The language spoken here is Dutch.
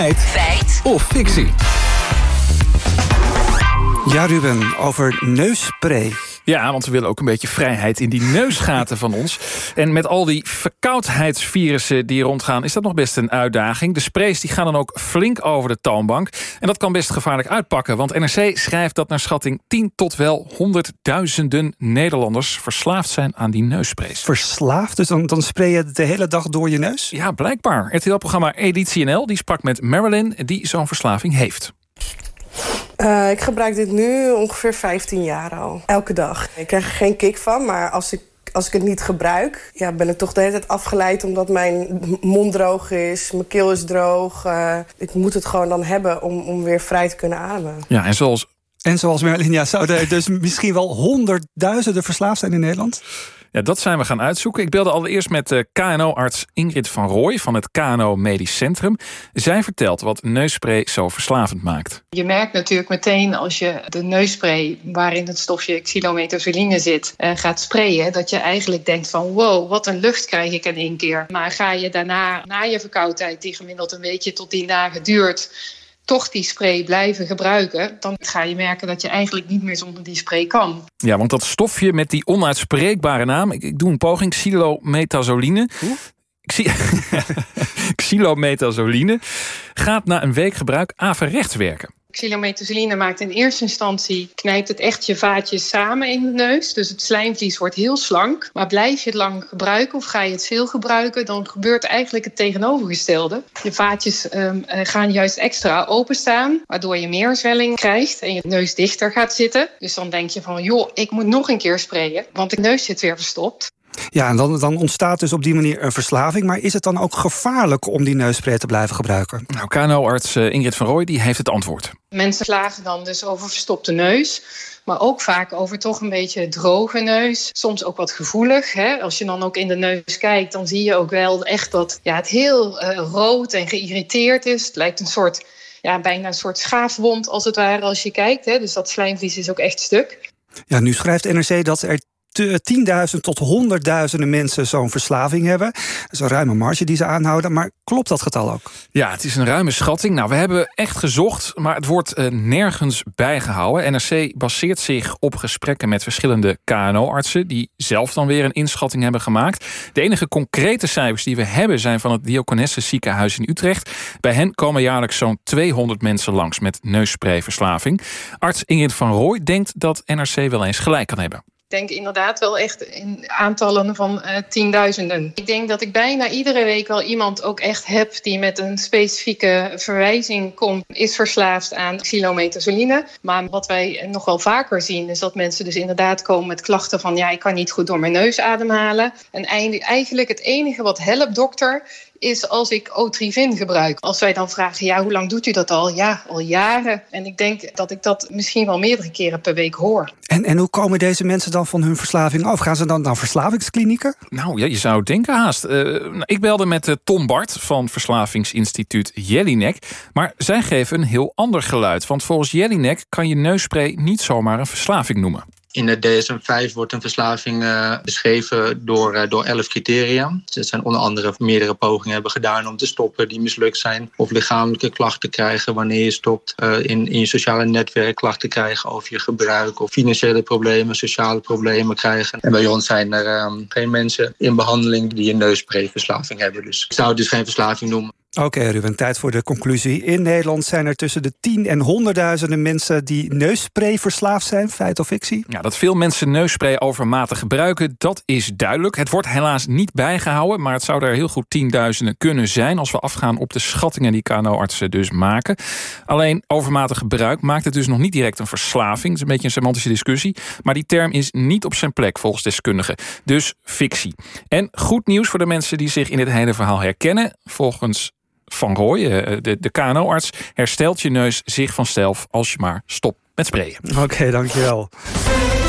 Feit of fictie. Ja, Ruben, over neusspray. Ja, want we willen ook een beetje vrijheid in die neusgaten van ons. En met al die verkoudheidsvirussen die rondgaan, is dat nog best een uitdaging. De sprays die gaan dan ook flink over de toonbank. En dat kan best gevaarlijk uitpakken. Want NRC schrijft dat naar schatting 10 tot wel 100.000 Nederlanders verslaafd zijn aan die neussprays. Verslaafd? Dus dan spray je de hele dag door je neus? Ja, blijkbaar. RTL-programma Editie NL die sprak met Marilyn, die zo'n verslaving heeft. Ik gebruik dit nu ongeveer 15 jaar al. Elke dag. Ik krijg er geen kick van, maar als ik het niet gebruik... ja, ben ik toch de hele tijd afgeleid omdat mijn mond droog is. Mijn keel is droog. Ik moet het gewoon dan hebben om weer vrij te kunnen ademen. Ja, en zoals Merlin, ja, zouden er dus misschien wel 100.000 verslaafd zijn in Nederland? Ja, dat zijn we gaan uitzoeken. Ik belde allereerst met de KNO-arts Ingrid van Rooij van het KNO Medisch Centrum. Zij vertelt wat neusspray zo verslavend maakt. Je merkt natuurlijk meteen als je de neusspray waarin het stofje xylometazoline zit gaat sprayen, dat je eigenlijk denkt van wow, wat een lucht krijg ik in één keer. Maar ga je daarna, na je verkoudheid, die gemiddeld een beetje tot 10 dagen duurt, toch die spray blijven gebruiken, dan ga je merken dat je eigenlijk niet meer zonder die spray kan. Ja, want dat stofje met die onuitspreekbare naam, ik doe een poging, xylometazoline. Xylometazoline gaat na een week gebruik averechts werken. Xylometazoline maakt in eerste instantie, knijpt het echt je vaatjes samen in de neus. Dus het slijmvlies wordt heel slank. Maar blijf je het lang gebruiken of ga je het veel gebruiken, dan gebeurt eigenlijk het tegenovergestelde. Je vaatjes gaan juist extra openstaan, waardoor je meer zwelling krijgt en je neus dichter gaat zitten. Dus dan denk je van, joh, ik moet nog een keer sprayen, want de neus zit weer verstopt. Ja, en dan ontstaat dus op die manier een verslaving. Maar is het dan ook gevaarlijk om die neusspray te blijven gebruiken? Nou, KNO-arts Ingrid van Rooij die heeft het antwoord. Mensen klagen dan dus over verstopte neus, maar ook vaak over toch een beetje droge neus. Soms ook wat gevoelig. Hè? Als je dan ook in de neus kijkt, dan zie je ook wel echt dat ja, het heel rood en geïrriteerd is. Het lijkt een soort, ja, bijna een soort schaafwond als het ware als je kijkt. Hè? Dus dat slijmvlies is ook echt stuk. Ja, nu schrijft NRC dat er 10.000 tot 100.000 mensen zo'n verslaving hebben. Dat is een ruime marge die ze aanhouden. Maar klopt dat getal ook? Ja, het is een ruime schatting. Nou, we hebben echt gezocht, maar het wordt nergens bijgehouden. NRC baseert zich op gesprekken met verschillende KNO-artsen... die zelf dan weer een inschatting hebben gemaakt. De enige concrete cijfers die we hebben zijn van het Diaconessen ziekenhuis in Utrecht. Bij hen komen jaarlijks zo'n 200 mensen langs met neussprayverslaving. Arts Ingrid van Rooij denkt dat NRC wel eens gelijk kan hebben. Ik denk inderdaad wel echt in aantallen van tienduizenden. Ik denk dat ik bijna iedere week wel iemand ook echt heb die met een specifieke verwijzing komt, is verslaafd aan xylometazoline. Maar wat wij nog wel vaker zien is dat mensen dus inderdaad komen met klachten van ja, ik kan niet goed door mijn neus ademhalen. En eigenlijk het enige wat helpt, dokter, is als ik Otrivin gebruik. Als wij dan vragen, ja, hoe lang doet u dat al? Ja, al jaren. En ik denk dat ik dat misschien wel meerdere keren per week hoor. En hoe komen deze mensen dan van hun verslaving af? Gaan ze dan naar verslavingsklinieken? Nou, ja, je zou denken haast. Ik belde met Tom Bart van Verslavingsinstituut Jellinek. Maar zij geven een heel ander geluid. Want volgens Jellinek kan je neusspray niet zomaar een verslaving noemen. In de DSM-5 wordt een verslaving beschreven door 11 criteria. Ze zijn onder andere meerdere pogingen hebben gedaan om te stoppen die mislukt zijn. Of lichamelijke klachten krijgen wanneer je stopt. In je sociale netwerk klachten krijgen over je gebruik. Of financiële problemen, sociale problemen krijgen. En bij ons zijn er geen mensen in behandeling die een neusprayverslaving hebben. Dus ik zou het dus geen verslaving noemen. Oké, Ruben, tijd voor de conclusie. In Nederland zijn er tussen de 10.000 en 100.000 mensen die neusspray verslaafd zijn. Feit of fictie? Ja, dat veel mensen neusspray overmatig gebruiken, dat is duidelijk. Het wordt helaas niet bijgehouden, maar het zou er heel goed tienduizenden kunnen zijn als we afgaan op de schattingen die KNO-artsen dus maken. Alleen overmatig gebruik maakt het dus nog niet direct een verslaving. Het is een beetje een semantische discussie. Maar die term is niet op zijn plek volgens deskundigen. Dus fictie. En goed nieuws voor de mensen die zich in dit hele verhaal herkennen. Volgens Van Rooij, de KNO-arts, herstelt je neus zich vanzelf als je maar stopt met sprayen. Oké, dankjewel.